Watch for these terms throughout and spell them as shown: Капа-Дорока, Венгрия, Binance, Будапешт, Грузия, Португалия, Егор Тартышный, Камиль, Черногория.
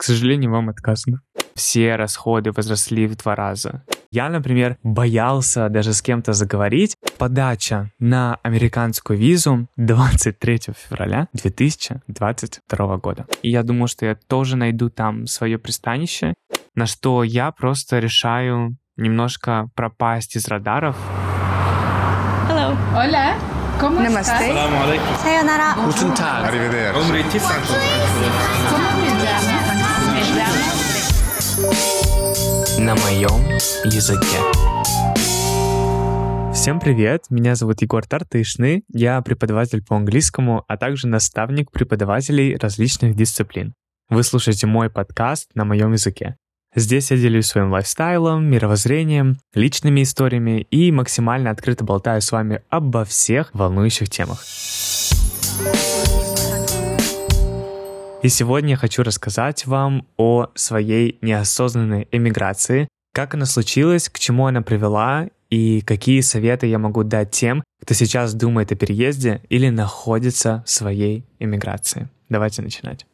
К сожалению, вам отказано. Все расходы возросли в 2 раза. Я, например, боялся даже с кем-то заговорить. Подача на американскую визу 23 февраля 2022 года. И я думал, что я тоже найду там свое пристанище, на что я просто решаю немножко пропасть из радаров. Hello. Hola. ¿Cómo estás? Assalamu alaikum. Sayonara. Guten Tag. Arrivederci. На моем языке. Всем привет, меня зовут Егор Тартышный, я преподаватель по английскому, а также наставник преподавателей различных дисциплин. Вы слушаете мой подкаст «На моем языке». Здесь я делюсь своим лайфстайлом, мировоззрением, личными историями и максимально открыто болтаю с вами обо всех волнующих темах. И сегодня я хочу рассказать вам о своей неосознанной эмиграции, как она случилась, к чему она привела и какие советы я могу дать тем, кто сейчас думает о переезде или находится в своей эмиграции. Давайте начинать.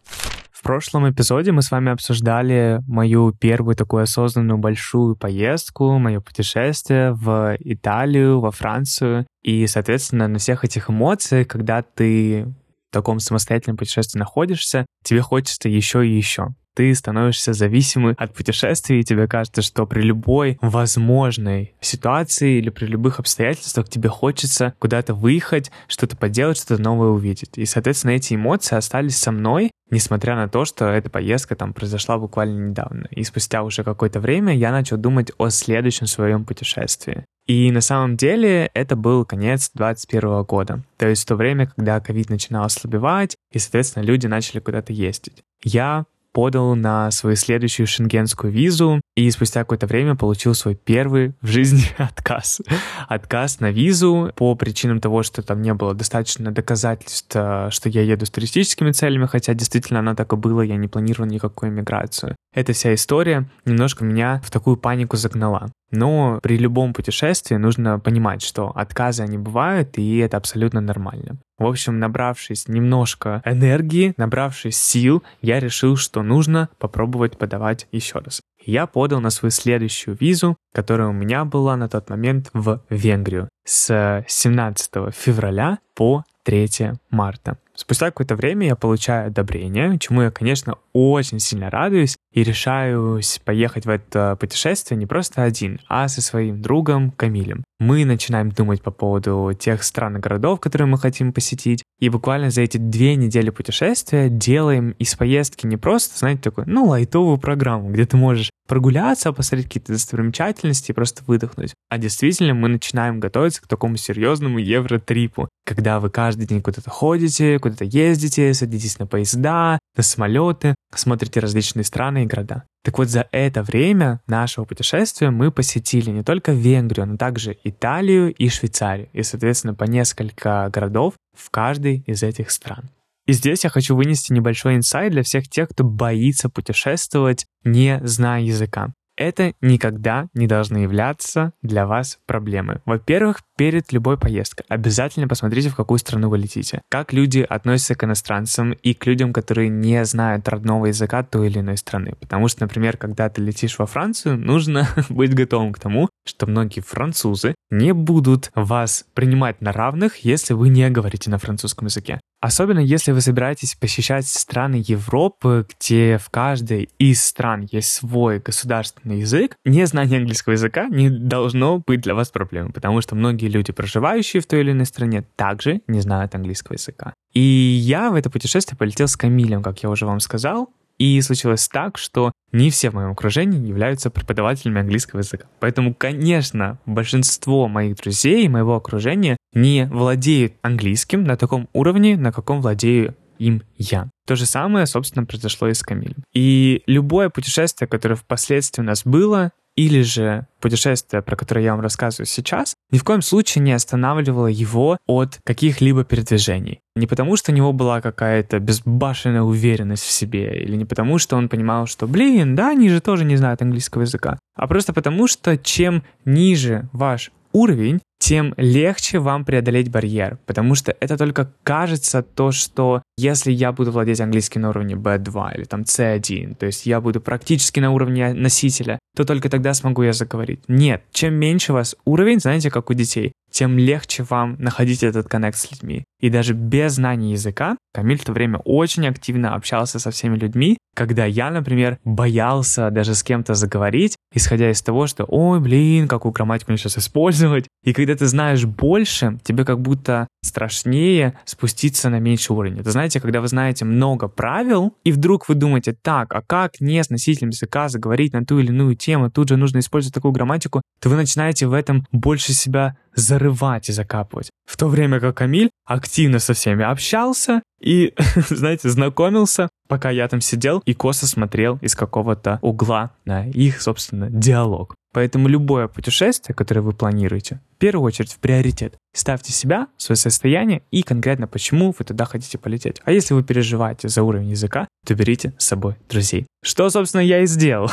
В прошлом эпизоде мы с вами обсуждали мою первую такую осознанную большую поездку, мое путешествие в Италию, во Францию и, соответственно, на всех этих эмоциях, когда ты в таком самостоятельном путешествии находишься, тебе хочется еще и еще. Ты становишься зависимым от путешествий, и тебе кажется, что при любой возможной ситуации или при любых обстоятельствах тебе хочется куда-то выехать, что-то поделать, что-то новое увидеть. И, соответственно, эти эмоции остались со мной, несмотря на то, что эта поездка там произошла буквально недавно. И спустя уже какое-то время я начал думать о следующем своем путешествии. И на самом деле это был конец 2021 года, то есть то время, когда ковид начинал ослабевать, и, соответственно, люди начали куда-то ездить. Я подал на свою следующую шенгенскую визу, и спустя какое-то время получил свой первый в жизни отказ. Отказ на визу по причинам того, что там не было достаточно доказательств, что я еду с туристическими целями, хотя действительно оно так и было, я не планировал никакую миграцию. Эта вся история немножко меня в такую панику загнала. Но при любом путешествии нужно понимать, что отказы они бывают, и это абсолютно нормально. В общем, набравшись немножко энергии, набравшись сил, я решил, что нужно попробовать подавать еще раз. Я подал на свою следующую визу, которая у меня была на тот момент в Венгрию с 17 февраля по 3 марта. Спустя какое-то время я получаю одобрение, чему я, конечно, очень сильно радуюсь и решаюсь поехать в это путешествие не просто один, а со своим другом Камилем. Мы начинаем думать по поводу тех стран и городов, которые мы хотим посетить, и буквально за эти 2 недели путешествия делаем из поездки не просто, знаете, такую, лайтовую программу, где ты можешь прогуляться, посмотреть какие-то достопримечательности и просто выдохнуть. А действительно, мы начинаем готовиться к такому серьезному евротрипу, когда вы каждый день куда-то ходите, куда-то ездите, садитесь на поезда, на самолеты, смотрите различные страны и города. Так вот, за это время нашего путешествия мы посетили не только Венгрию, но также Италию и Швейцарию, и, соответственно, по несколько городов в каждой из этих стран. И здесь я хочу вынести небольшой инсайт для всех тех, кто боится путешествовать, не зная языка. Это никогда не должно являться для вас проблемой. Во-первых, перед любой поездкой обязательно посмотрите, в какую страну вы летите, как люди относятся к иностранцам и к людям, которые не знают родного языка той или иной страны. Потому что, например, когда ты летишь во Францию, нужно быть готовым к тому, что многие французы не будут вас принимать на равных, если вы не говорите на французском языке. Особенно если вы собираетесь посещать страны Европы, где в каждой из стран есть свой государственный язык, незнание английского языка не должно быть для вас проблемой, потому что многие люди, проживающие в той или иной стране, также не знают английского языка. И я в это путешествие полетел с Камилем, как я уже вам сказал, и случилось так, что не все в моем окружении являются преподавателями английского языка. Поэтому, конечно, большинство моих друзей, моего окружения не владеют английским на таком уровне, на каком владею им я. То же самое, собственно, произошло и с Камилем. И любое путешествие, которое впоследствии у нас было, или же путешествие, про которое я вам рассказываю сейчас, ни в коем случае не останавливало его от каких-либо передвижений. Не потому, что у него была какая-то безбашенная уверенность в себе, или не потому, что он понимал, что, они же тоже не знают английского языка, а просто потому, что чем ниже ваш уровень, тем легче вам преодолеть барьер, потому что это только кажется то, что Если я буду владеть английским на уровне B2 или там C1, то есть я буду практически на уровне носителя, то только тогда смогу я заговорить. Нет, чем меньше у вас уровень, знаете, как у детей, тем легче вам находить этот коннект с людьми. И даже без знаний языка Камиль в то время очень активно общался со всеми людьми, когда я, например, боялся даже с кем-то заговорить, исходя из того, что «Ой, блин, какую грамматику мне сейчас использовать?» И когда ты знаешь больше, тебе как будто страшнее спуститься на меньший уровень. Это, знаете, когда вы знаете много правил, и вдруг вы думаете «Так, а как не с носителем языка заговорить на ту или иную тему? Тут же нужно использовать такую грамматику», то вы начинаете в этом больше себя зарывать и закапывать. В то время как Камиль активно со всеми общался и, знаете, знакомился, пока я там сидел и косо смотрел из какого-то угла на их, собственно, диалог. Поэтому любое путешествие, которое вы планируете, в первую очередь в приоритет. Ставьте себя, свое состояние и конкретно почему вы туда хотите полететь. А если вы переживаете за уровень языка, то берите с собой друзей. Что, собственно, я и сделал.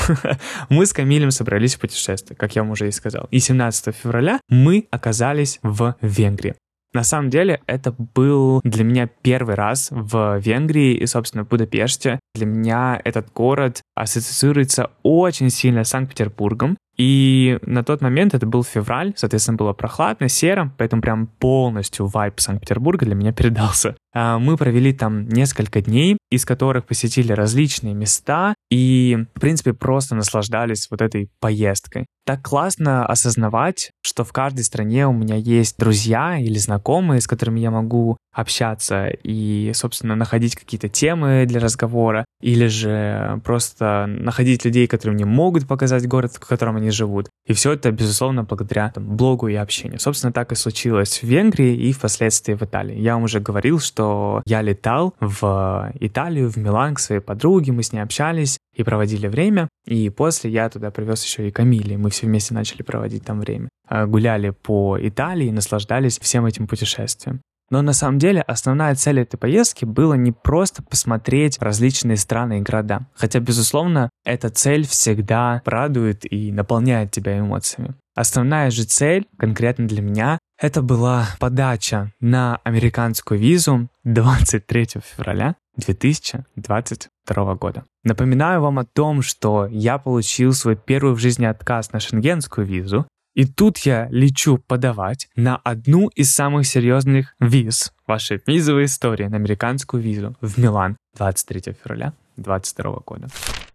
Мы с Камилем собрались в путешествие, как я вам уже и сказал. И 17 февраля мы оказались в Венгрии. На самом деле, это был для меня первый раз в Венгрии и, собственно, в Будапеште. Для меня этот город ассоциируется очень сильно с Санкт-Петербургом. И на тот момент это был февраль, соответственно, было прохладно, серо, поэтому прям полностью вайб Санкт-Петербурга для меня передался. Мы провели там несколько дней, из которых посетили различные места и, в принципе, просто наслаждались вот этой поездкой. Так классно осознавать, что в каждой стране у меня есть друзья или знакомые, с которыми я могу общаться и, собственно, находить какие-то темы для разговора, или же просто находить людей, которые мне могут показать город, в котором они живут. И все это, безусловно, благодаря блогу и общению. Собственно, так и случилось в Венгрии и впоследствии в Италии. Я вам уже говорил, что я летал в Италию, в Милан к своей подруге, мы с ней общались и проводили время, и после я туда привез еще и Камиль, мы все вместе начали проводить там время. Гуляли по Италии, наслаждались всем этим путешествием. Но на самом деле основная цель этой поездки была не просто посмотреть различные страны и города. Хотя, безусловно, эта цель всегда радует и наполняет тебя эмоциями. Основная же цель, конкретно для меня, это была подача на американскую визу 23 февраля 2022 года. Напоминаю вам о том, что я получил свой первый в жизни отказ на шенгенскую визу, и тут я лечу подавать на одну из самых серьезных виз вашей визовой истории, на американскую визу в Милан 23 февраля 2022 года.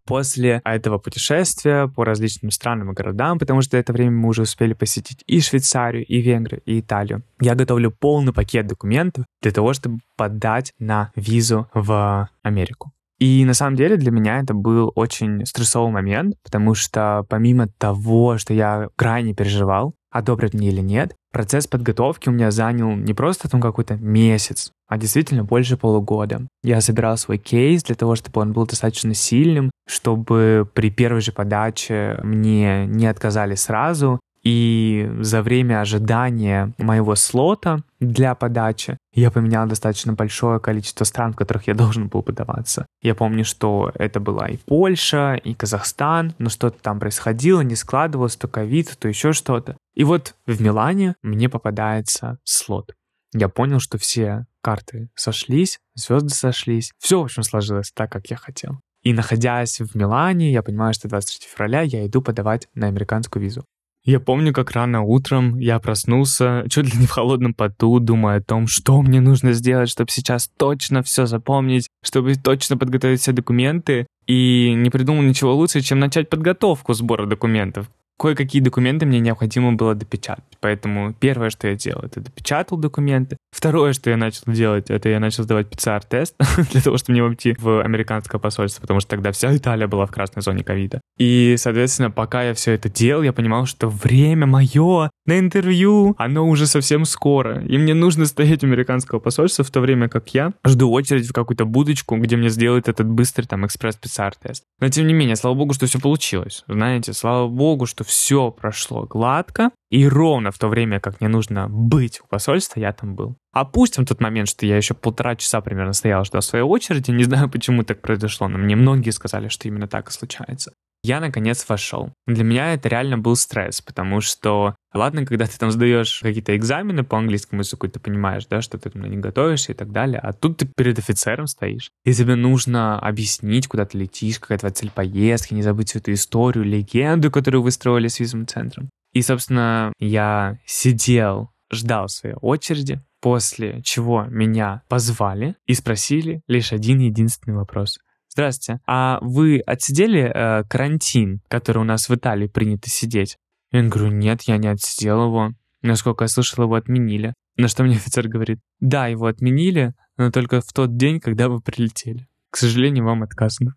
После этого путешествия по различным странам и городам, потому что за это время мы уже успели посетить и Швейцарию, и Венгрию, и Италию, я готовлю полный пакет документов для того, чтобы подать на визу в Америку. И на самом деле для меня это был очень стрессовый момент, потому что помимо того, что я крайне переживал, одобрят мне или нет, процесс подготовки у меня занял не просто там какой-то месяц, а действительно больше полугода. Я собирал свой кейс для того, чтобы он был достаточно сильным, чтобы при первой же подаче мне не отказали сразу. И за время ожидания моего слота для подачи я поменял достаточно большое количество стран, в которых я должен был подаваться. Я помню, что это была и Польша, и Казахстан, но что-то там происходило, не складывалось, то ковид, то еще что-то. И вот в Милане мне попадается слот. Я понял, что все карты сошлись, звезды сошлись, все, в общем, сложилось так, как я хотел. И находясь в Милане, я понимаю, что 23 февраля я иду подавать на американскую визу. Я помню, как рано утром я проснулся, чуть ли не в холодном поту, думая о том, что мне нужно сделать, чтобы сейчас точно все запомнить, чтобы точно подготовить все документы, и не придумал ничего лучше, чем начать подготовку сбора документов. Кое-какие документы мне необходимо было допечатать, поэтому первое, что я делал, это допечатал документы. Второе, что я начал делать, это я начал сдавать ПЦР-тест для того, чтобы не войти в американское посольство, потому что тогда вся Италия была в красной зоне ковида. И, соответственно, пока я все это делал, я понимал, что время мое на интервью, оно уже совсем скоро. И мне нужно стоять у американского посольства, в то время как я жду очередь в какую-то будочку, где мне сделают этот быстрый там экспресс-ПЦР-тест. Но, тем не менее, слава богу, что все получилось. Знаете, слава богу, что все прошло гладко. И ровно в то время, как мне нужно быть у посольства, я там был. Опустим тот момент, что я еще 1,5 часа примерно стоял, ждал своей очереди. Не знаю, почему так произошло, но мне многие сказали, что именно так и случается. Я, наконец, вошел. Для меня это реально был стресс, потому что Ладно, когда ты там сдаешь какие-то экзамены по английскому языку, ты понимаешь, да, что ты не готовишься и так далее, а тут ты перед офицером стоишь, и тебе нужно объяснить, куда ты летишь, какая твоя цель поездки, не забыть всю эту историю, легенду, которую выстроили с визовым центром. И, собственно, я сидел, ждал своей очереди, после чего меня позвали и спросили лишь один единственный вопрос. Здравствуйте, а вы отсидели карантин, который у нас в Италии принято сидеть? Я говорю, нет, я не отсидел его. Насколько я слышал, его отменили. На что мне офицер говорит, да, его отменили, но только в тот день, когда вы прилетели. К сожалению, вам отказано.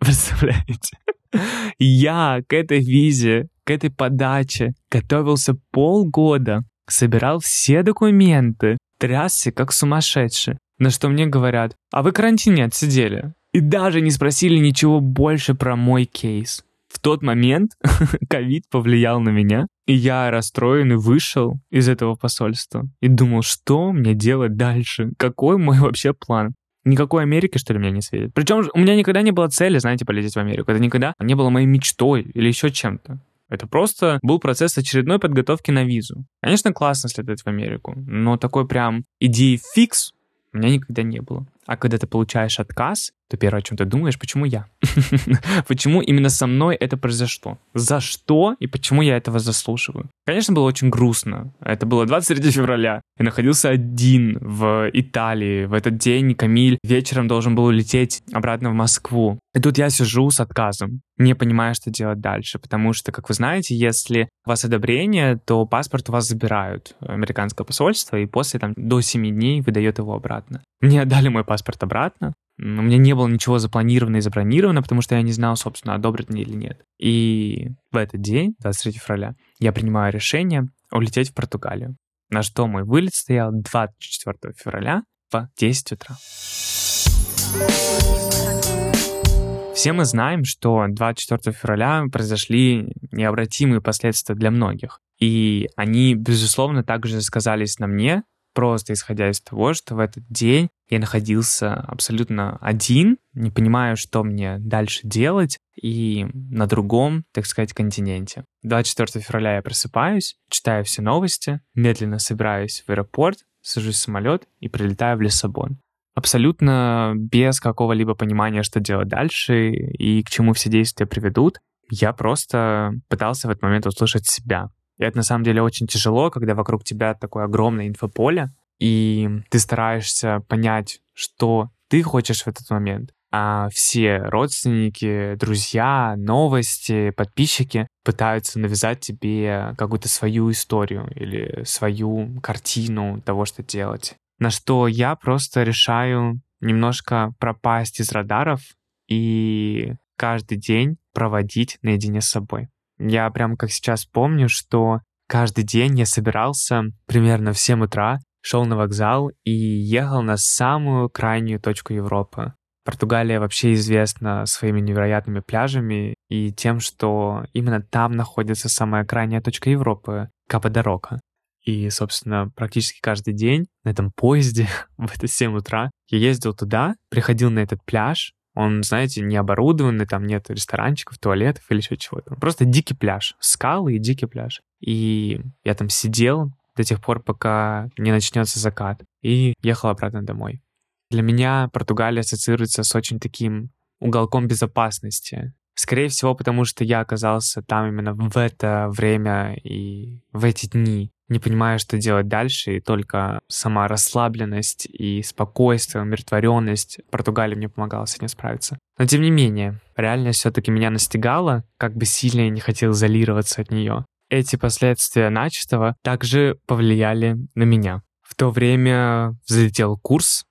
Представляете? Я к этой визе, к этой подаче готовился полгода, собирал все документы, трясся как сумасшедший. На что мне говорят, а вы карантин не отсидели. И даже не спросили ничего больше про мой кейс. В тот момент ковид повлиял на меня, и я расстроенный вышел из этого посольства и думал, что мне делать дальше, какой мой вообще план. Никакой Америки, что ли, меня не светит. Причем у меня никогда не было цели, знаете, полететь в Америку. Это никогда не было моей мечтой или еще чем-то. Это просто был процесс очередной подготовки на визу. Конечно, классно слетать в Америку, но такой прям идеи фикс у меня никогда не было. А когда ты получаешь отказ, то первое, о чем ты думаешь, почему я? Почему именно со мной это произошло? За что и почему я этого заслуживаю? Конечно, было очень грустно. Это было 23 февраля. Я находился один в Италии. В этот день Камиль вечером должен был улететь обратно в Москву. И тут я сижу с отказом, не понимая, что делать дальше. Потому что, как вы знаете, если у вас одобрение, то паспорт у вас забирают. Американское посольство. И после там, до 7 дней выдает его обратно. Мне отдали мой паспорт обратно. У меня не было ничего запланировано и забронировано, потому что я не знал, собственно, одобрят мне или нет. И в этот день, 23 февраля, я принимаю решение улететь в Португалию. На что мой вылет стоял 24 февраля в 10 утра. Все мы знаем, что 24 февраля произошли необратимые последствия для многих. И они, безусловно, также сказались на мне, просто исходя из того, что в этот день я находился абсолютно один, не понимая, что мне дальше делать, и на другом, так сказать, континенте. 24 февраля я просыпаюсь, читаю все новости, медленно собираюсь в аэропорт, сажусь в самолет и прилетаю в Лиссабон. Абсолютно без какого-либо понимания, что делать дальше и к чему все действия приведут, я просто пытался в этот момент услышать себя. И это на самом деле очень тяжело, когда вокруг тебя такое огромное инфополе, и ты стараешься понять, что ты хочешь в этот момент. А все родственники, друзья, новости, подписчики пытаются навязать тебе какую-то свою историю или свою картину того, что делать. На что я просто решаю немножко пропасть из радаров и каждый день проводить наедине с собой. Я прям как сейчас помню, что каждый день я собирался примерно в 7 утра, шел на вокзал и ехал на самую крайнюю точку Европы. Португалия вообще известна своими невероятными пляжами и тем, что именно там находится самая крайняя точка Европы — Капа-Дорока. И, собственно, практически каждый день на этом поезде в это 7 утра я ездил туда, приходил на этот пляж. Он, знаете, не оборудованный, там нет ресторанчиков, туалетов или еще чего-то. Просто дикий пляж, скалы и дикий пляж. И я там сидел до тех пор, пока не начнется закат, и ехал обратно домой. Для меня Португалия ассоциируется с очень таким уголком безопасности. Скорее всего, потому что я оказался там именно в это время и в эти дни, не понимая, что делать дальше, и только сама расслабленность и спокойствие, умиротворенность Португалии мне помогала с этим справиться. Но тем не менее, реальность все-таки меня настигала, как бы сильно я не хотел изолироваться от нее. Эти последствия начатого также повлияли на меня. В то время взлетел курс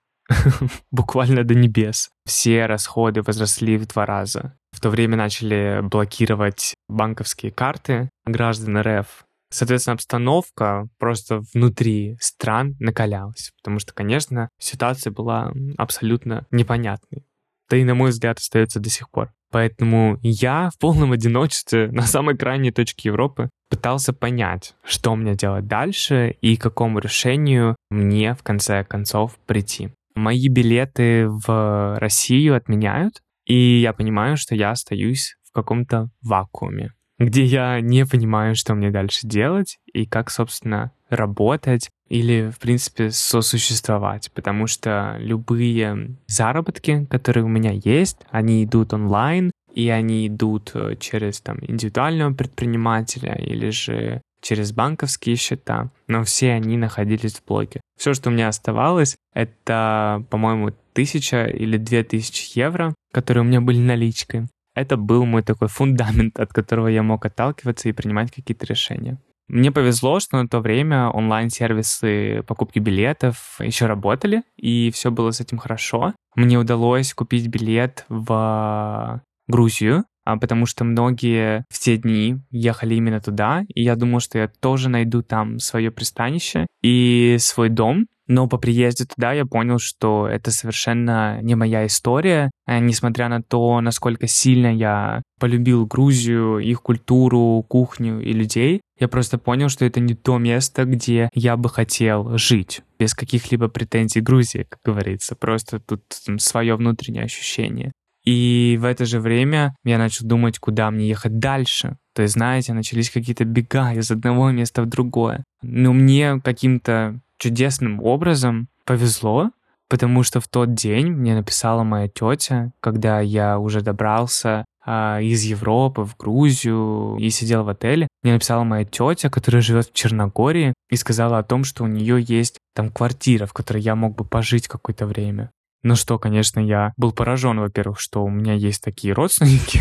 буквально до небес. Все расходы возросли в 2 раза. В то время начали блокировать банковские карты граждан РФ. Соответственно, обстановка просто внутри стран накалялась, потому что, конечно, ситуация была абсолютно непонятной. Да и, на мой взгляд, остается до сих пор. Поэтому я в полном одиночестве на самой крайней точке Европы пытался понять, что мне делать дальше и к какому решению мне, в конце концов, прийти. Мои билеты в Россию отменяют, и я понимаю, что я остаюсь в каком-то вакууме. где я не понимаю, что мне дальше делать и как, собственно, работать или, в принципе, сосуществовать, потому что любые заработки, которые у меня есть, они идут онлайн, и они идут через там индивидуального предпринимателя или же через банковские счета, но все они находились в блоке. Все, что у меня оставалось, это, по-моему, 1000 или 2000 евро, которые у меня были наличкой. Это был мой такой фундамент, от которого я мог отталкиваться и принимать какие-то решения. Мне повезло, что на то время онлайн-сервисы покупки билетов еще работали, и все было с этим хорошо. Мне удалось купить билет в Грузию, потому что многие в те дни ехали именно туда, и я думал, что я тоже найду там свое пристанище и свой дом. Но по приезде туда я понял, что это совершенно не моя история, несмотря на то, насколько сильно я полюбил Грузию, их культуру, кухню и людей. Я просто понял, что это не то место, где я бы хотел жить, без каких-либо претензий Грузии, как говорится. Просто тут свое внутреннее ощущение. И в это же время я начал думать, куда мне ехать дальше. То есть, знаете, начались какие-то бега из одного места в другое. Но мне каким-то чудесным образом повезло, потому что в тот день мне написала моя тетя, когда я уже добрался из Европы в Грузию и сидел в отеле. Мне написала моя тетя, которая живет в Черногории, и сказала о том, что у нее есть там квартира, в которой я мог бы пожить какое-то время. Ну что, конечно, я был поражен, во-первых, что у меня есть такие родственники,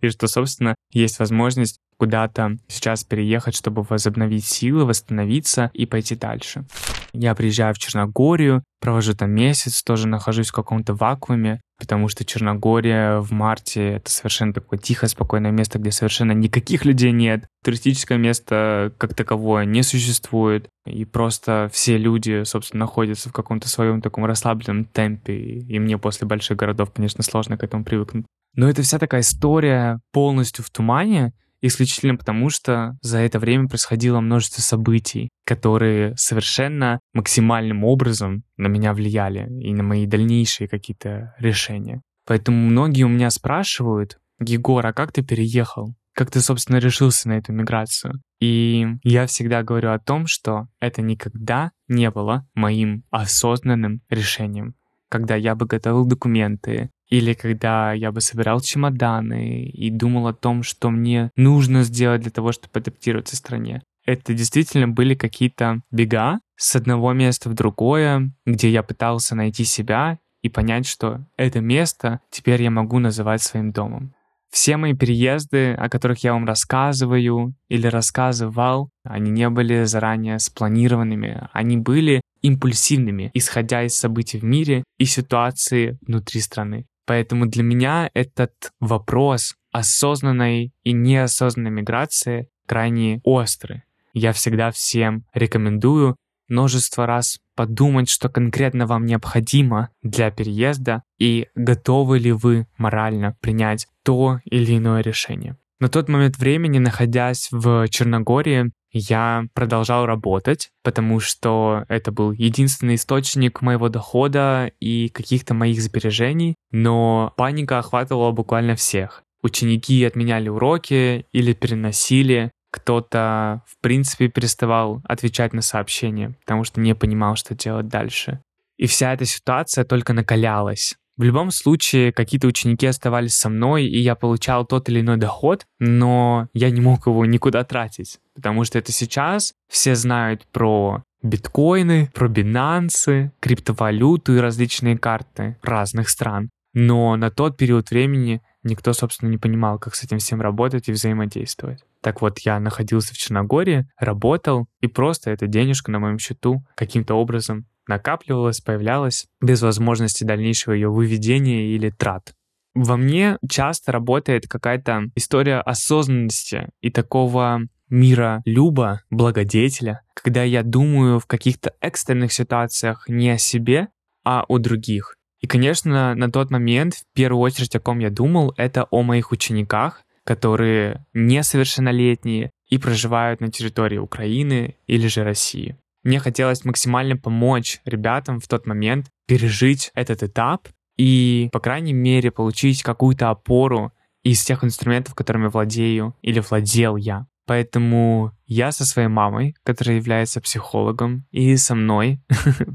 и что, собственно, есть возможность куда-то сейчас переехать, чтобы возобновить силы, восстановиться и пойти дальше. Я приезжаю в Черногорию, провожу там месяц, тоже нахожусь в каком-то вакууме, потому что Черногория в марте — это совершенно такое тихое, спокойное место, где совершенно никаких людей нет. Туристическое место как таковое не существует, и просто все люди, собственно, находятся в каком-то своем таком расслабленном темпе, и мне после больших городов, конечно, сложно к этому привыкнуть. Но это вся такая история полностью в тумане, исключительно потому, что за это время происходило множество событий, которые совершенно максимальным образом на меня влияли и на мои дальнейшие какие-то решения. Поэтому многие у меня спрашивают: «Егор, а как ты переехал? Как ты, собственно, решился на эту миграцию?» И я всегда говорю о том, что это никогда не было моим осознанным решением. Когда я бы готовил документы, или когда я бы собирал чемоданы и думал о том, что мне нужно сделать для того, чтобы адаптироваться в стране. Это действительно были какие-то бега с одного места в другое, где я пытался найти себя и понять, что это место теперь я могу называть своим домом. Все мои переезды, о которых я вам рассказываю или рассказывал, они не были заранее спланированными, они были импульсивными, исходя из событий в мире и ситуации внутри страны. Поэтому для меня этот вопрос осознанной и неосознанной миграции крайне острый. Я всегда всем рекомендую множество раз подумать, что конкретно вам необходимо для переезда и готовы ли вы морально принять то или иное решение. На тот момент времени, находясь в Черногории, я продолжал работать, потому что это был единственный источник моего дохода и каких-то моих сбережений, но паника охватывала буквально всех. Ученики отменяли уроки или переносили, кто-то, в принципе, переставал отвечать на сообщения, потому что не понимал, что делать дальше. И вся эта ситуация только накалялась. В любом случае, какие-то ученики оставались со мной, и я получал тот или иной доход, но я не мог его никуда тратить, потому что это сейчас все знают про биткоины, про Binance, криптовалюту и различные карты разных стран. Но на тот период времени никто, собственно, не понимал, как с этим всем работать и взаимодействовать. Так вот, я находился в Черногории, работал, и просто эта денежка на моем счету каким-то образом накапливалась, появлялась, без возможности дальнейшего ее выведения или трат. Во мне часто работает какая-то история осознанности и такого миролюба, благодетеля, когда я думаю в каких-то экстренных ситуациях не о себе, а о других. И, конечно, на тот момент в первую очередь, о ком я думал, это о моих учениках, которые несовершеннолетние и проживают на территории Украины или же России. Мне хотелось максимально помочь ребятам в тот момент пережить этот этап и, по крайней мере, получить какую-то опору из тех инструментов, которыми владею или владел я. Поэтому я со своей мамой, которая является психологом, и со мной,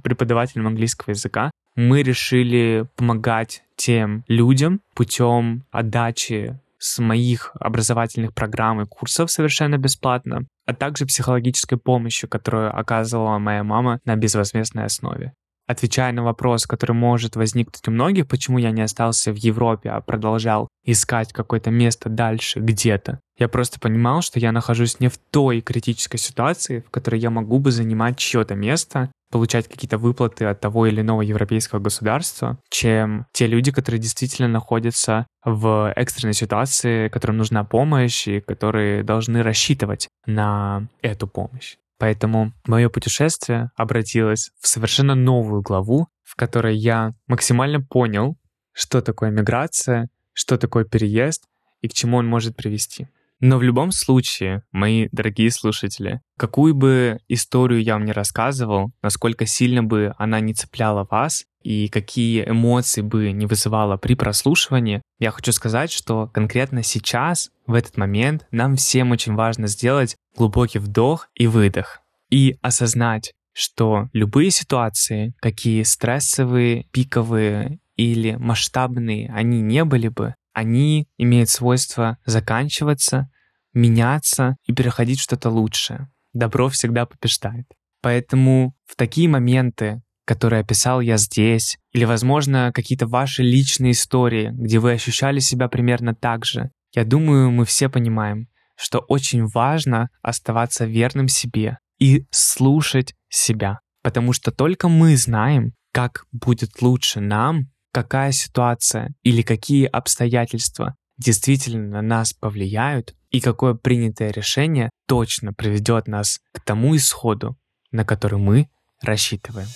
преподавателем английского языка, мы решили помогать тем людям путем отдачи с моих образовательных программ и курсов совершенно бесплатно, а также психологической помощью, которую оказывала моя мама на безвозмездной основе. Отвечая на вопрос, который может возникнуть у многих, почему я не остался в Европе, а продолжал искать какое-то место дальше, где-то, я просто понимал, что я нахожусь не в той критической ситуации, в которой я могу бы занимать чье-то место, получать какие-то выплаты от того или иного европейского государства, чем те люди, которые действительно находятся в экстренной ситуации, которым нужна помощь и которые должны рассчитывать на эту помощь. Поэтому мое путешествие обратилось в совершенно новую главу, в которой я максимально понял, что такое миграция, что такое переезд и к чему он может привести. Но в любом случае, мои дорогие слушатели, какую бы историю я вам ни рассказывал, насколько сильно бы она не цепляла вас и какие эмоции бы не вызывала при прослушивании, я хочу сказать, что конкретно сейчас, в этот момент, нам всем очень важно сделать глубокий вдох и выдох и осознать, что любые ситуации, какие стрессовые, пиковые или масштабные они не были бы, они имеют свойство заканчиваться, меняться и переходить в что-то лучшее. Добро всегда побеждает. Поэтому в такие моменты, которые описал я здесь, или, возможно, какие-то ваши личные истории, где вы ощущали себя примерно так же, я думаю, мы все понимаем, что очень важно оставаться верным себе и слушать себя. Потому что только мы знаем, как будет лучше нам, какая ситуация или какие обстоятельства действительно на нас повлияют и какое принятое решение точно приведет нас к тому исходу, на который мы рассчитываем.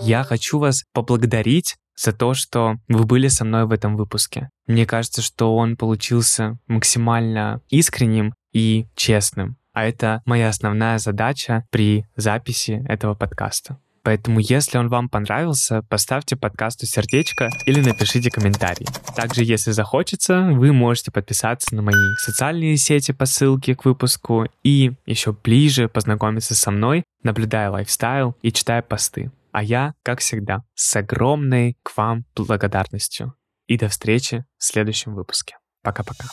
Я хочу вас поблагодарить за то, что вы были со мной в этом выпуске. Мне кажется, что он получился максимально искренним и честным, а это моя основная задача при записи этого подкаста. Поэтому, если он вам понравился, поставьте подкасту сердечко или напишите комментарий. Также, если захочется, вы можете подписаться на мои социальные сети по ссылке к выпуску и еще ближе познакомиться со мной, наблюдая лайфстайл и читая посты. А я, как всегда, с огромной к вам благодарностью. И до встречи в следующем выпуске. Пока-пока.